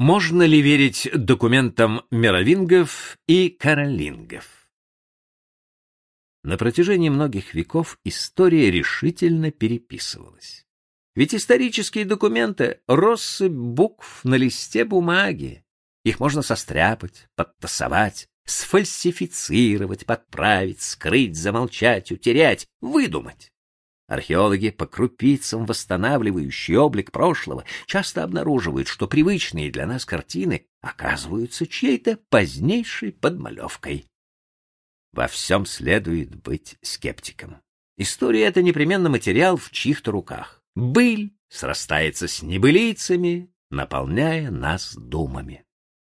Можно ли верить документам меровингов и каролингов? На протяжении многих веков история решительно переписывалась. Ведь исторические документы — россыпь букв на листе бумаги. Их можно состряпать, подтасовать, сфальсифицировать, подправить, скрыть, замолчать, утерять, выдумать. Археологи, по крупицам восстанавливающие облик прошлого, часто обнаруживают, что привычные для нас картины оказываются чьей-то позднейшей подмалевкой. Во всем следует быть скептиком. История — это непременно материал в чьих-то руках. Быль срастается с небылицами, наполняя нас думами.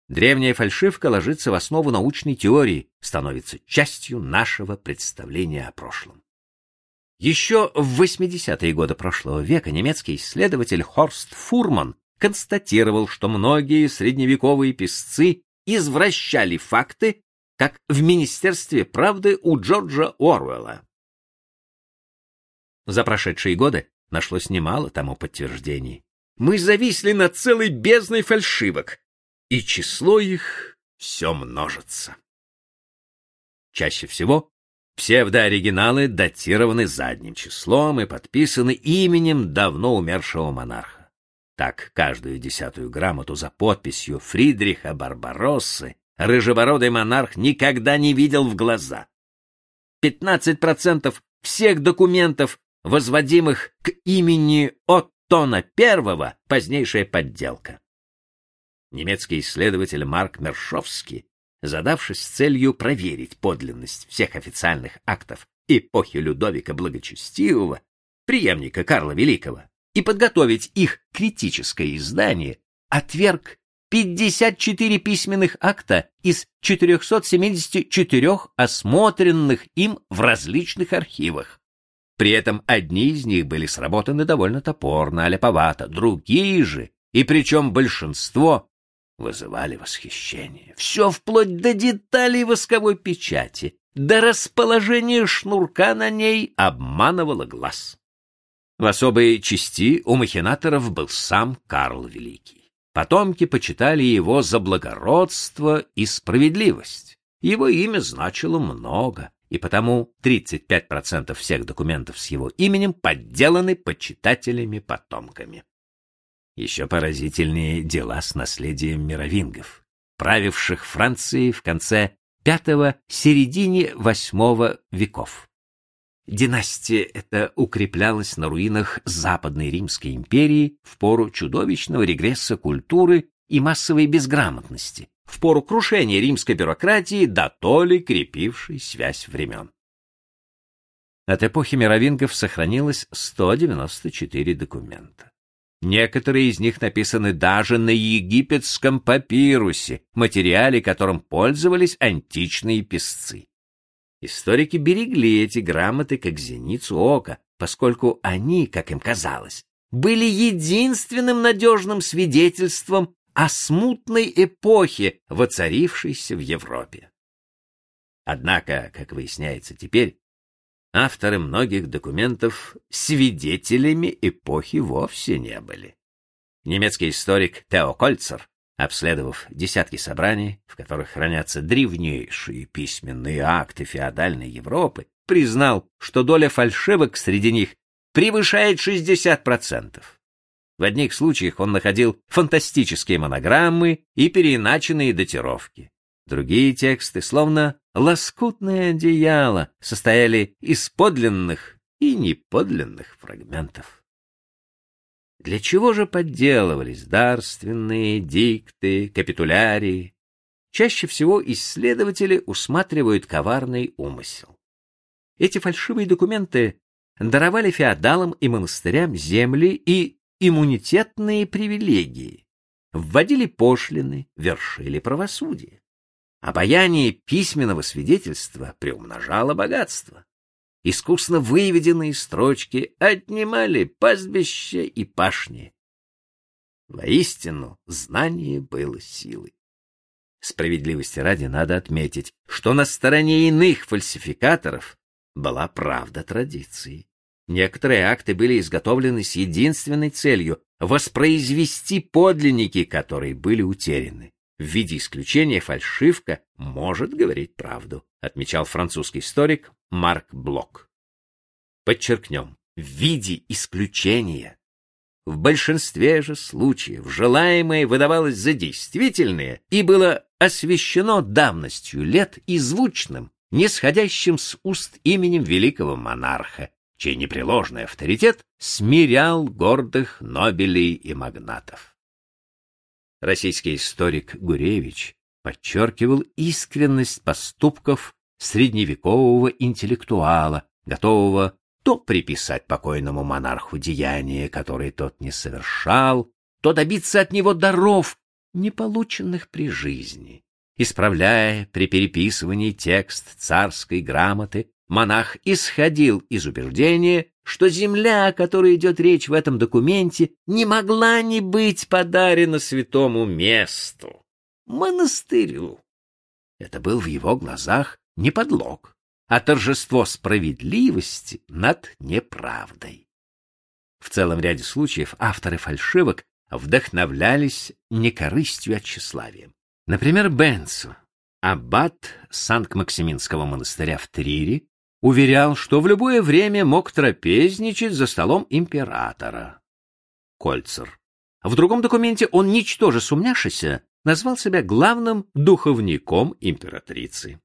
Древняя фальшивка ложится в основу научной теории, становится частью нашего представления о прошлом. Еще в 80-е годы прошлого века немецкий исследователь Хорст Фурман констатировал, что многие средневековые писцы извращали факты, как в «Министерстве правды» у Джорджа Оруэлла. За прошедшие годы нашлось немало тому подтверждений. Мы зависли над целой бездной фальшивок, и число их все множится. Чаще всего псевдооригиналы датированы задним числом и подписаны именем давно умершего монарха. Так, каждую 10-ю грамоту за подписью Фридриха Барбароссы рыжебородый монарх никогда не видел в глаза. 15% всех документов, возводимых к имени Оттона I, позднейшая подделка. Немецкий исследователь Марк Мершовский, задавшись целью проверить подлинность всех официальных актов эпохи Людовика Благочестивого, преемника Карла Великого, и подготовить их критическое издание, отверг 54 письменных акта из 474 осмотренных им в различных архивах. При этом одни из них были сработаны довольно топорно, аляповато, другие же, и причем большинство, вызывали восхищение. Все вплоть до деталей восковой печати, до расположения шнурка на ней обманывало глаз. В особой части у махинаторов был сам Карл Великий. Потомки почитали его за благородство и справедливость. Его имя значило много, и потому 35% всех документов с его именем подделаны почитателями-потомками. Еще поразительнее дела с наследием меровингов, правивших Францией в конце V-середине VIII веков. Династия эта укреплялась на руинах Западной Римской империи в пору чудовищного регресса культуры и массовой безграмотности, в пору крушения римской бюрократии, дотоле крепившей связь времен. От эпохи меровингов сохранилось 194 документа. Некоторые из них написаны даже на египетском папирусе, материале, которым пользовались античные писцы. Историки берегли эти грамоты как зеницу ока, поскольку они, как им казалось, были единственным надежным свидетельством о смутной эпохе, воцарившейся в Европе. Однако, как выясняется теперь, авторы многих документов свидетелями эпохи вовсе не были. Немецкий историк Тео Кольцер, обследовав десятки собраний, в которых хранятся древнейшие письменные акты феодальной Европы, признал, что доля фальшивок среди них превышает 60%. В одних случаях он находил фантастические монограммы и переиначенные датировки. Другие тексты, словно лоскутное одеяло, состояли из подлинных и неподлинных фрагментов. Для чего же подделывались дарственные, дикты, капитулярии? Чаще всего исследователи усматривают коварный умысел. Эти фальшивые документы даровали феодалам и монастырям земли и иммунитетные привилегии, вводили пошлины, вершили правосудие. Обаяние письменного свидетельства приумножало богатство. Искусно выведенные строчки отнимали пастбища и пашни. Воистину, знание было силой. Справедливости ради надо отметить, что на стороне иных фальсификаторов была правда традиции. Некоторые акты были изготовлены с единственной целью — воспроизвести подлинники, которые были утеряны. В виде исключения фальшивка может говорить правду, отмечал французский историк Марк Блок. Подчеркнем, в виде исключения. В большинстве же случаев желаемое выдавалось за действительное и было освещено давностью лет и звучным, нисходящим с уст именем великого монарха, чей непреложный авторитет смирял гордых нобелей и магнатов. Российский историк Гуревич подчеркивал искренность поступков средневекового интеллектуала, готового то приписать покойному монарху деяния, которые тот не совершал, то добиться от него даров, не полученных при жизни. Исправляя при переписывании текст царской грамоты, монах исходил из убеждения, что земля, о которой идет речь в этом документе, не могла не быть подарена святому месту — монастырю. Это был в его глазах не подлог, а торжество справедливости над неправдой. В целом ряде случаев авторы фальшивок вдохновлялись не корыстью, а тщеславием. Например, Бенцу, аббат Санкт-Максиминского монастыря в Трире, уверял, что в любое время мог трапезничать за столом императора. Кольцер. В другом документе он, ничтоже сумняшися, назвал себя главным духовником императрицы.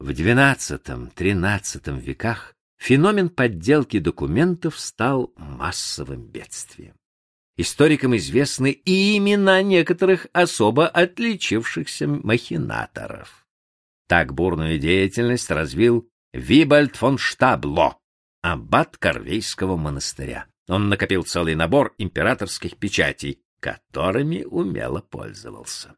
В XII-XIII веках феномен подделки документов стал массовым бедствием. Историкам известны и имена некоторых особо отличившихся махинаторов. Так бурную деятельность развил Вибальд фон Штабло, аббат Корвейского монастыря. Он накопил целый набор императорских печатей, которыми умело пользовался.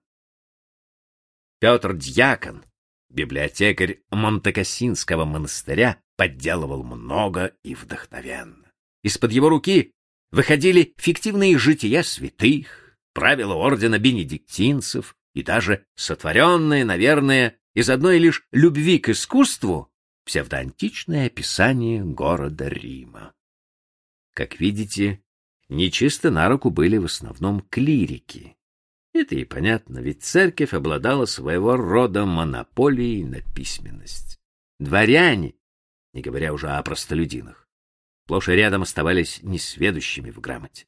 Петр Дьякон, библиотекарь Монтекассинского монастыря, подделывал много и вдохновенно. Из-под его руки выходили фиктивные жития святых, правила ордена бенедиктинцев и даже сотворенные, наверное, из одной лишь любви к искусству, псевдоантичное описание города Рима. Как видите, нечисто на руку были в основном клирики. Это и понятно, ведь церковь обладала своего рода монополией на письменность. Дворяне, не говоря уже о простолюдинах, сплошь и рядом оставались несведущими в грамоте.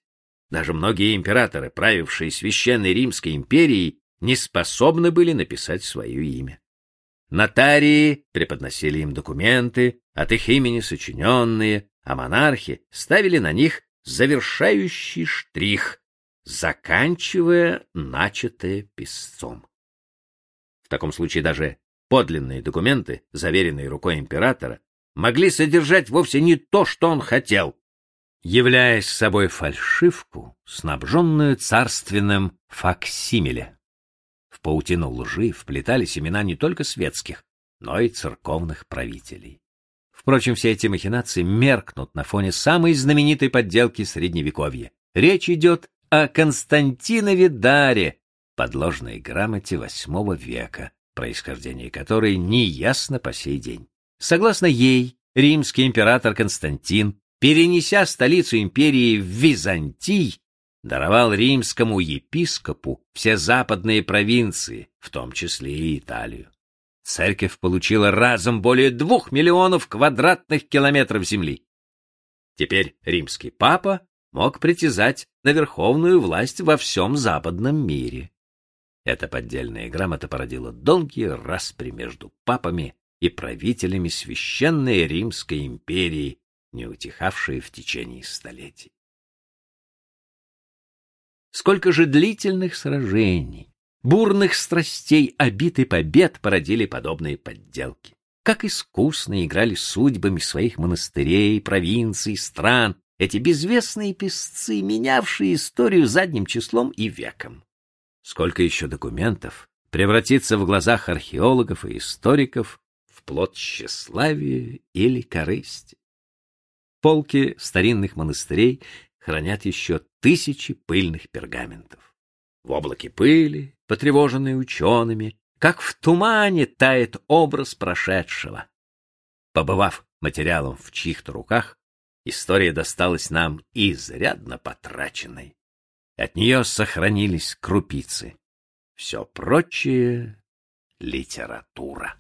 Даже многие императоры, правившие Священной Римской империей, не способны были написать свое имя. Нотарии преподносили им документы, от их имени сочиненные, а монархи ставили на них завершающий штрих, заканчивая начатое писцом. В таком случае даже подлинные документы, заверенные рукой императора, могли содержать вовсе не то, что он хотел, являясь собой фальшивку, снабженную царственным факсимиле. В паутину лжи вплетались имена не только светских, но и церковных правителей. Впрочем, все эти махинации меркнут на фоне самой знаменитой подделки Средневековья. Речь идет о Константинове даре, подложной грамоте VIII века, происхождение которой неясно по сей день. Согласно ей, римский император Константин, перенеся столицу империи в Византий, даровал римскому епископу все западные провинции, в том числе и Италию. Церковь получила разом более 2 миллионов квадратных километров земли. Теперь римский папа мог притязать на верховную власть во всем западном мире. Эта поддельная грамота породила долгие распри между папами и правителями Священной Римской империи, не утихавшие в течение столетий. Сколько же длительных сражений, бурных страстей, обид и побед породили подобные подделки. Как искусно играли судьбами своих монастырей, провинций, стран эти безвестные писцы, менявшие историю задним числом и веком. Сколько еще документов превратится в глазах археологов и историков в плод тщеславия или корысти. Полки старинных монастырей хранят еще тысячи пыльных пергаментов. В облаке пыли, потревоженной учеными, как в тумане тает образ прошедшего. Побывав материалом в чьих-то руках, история досталась нам изрядно потраченной. От нее сохранились крупицы. Все прочее — литература.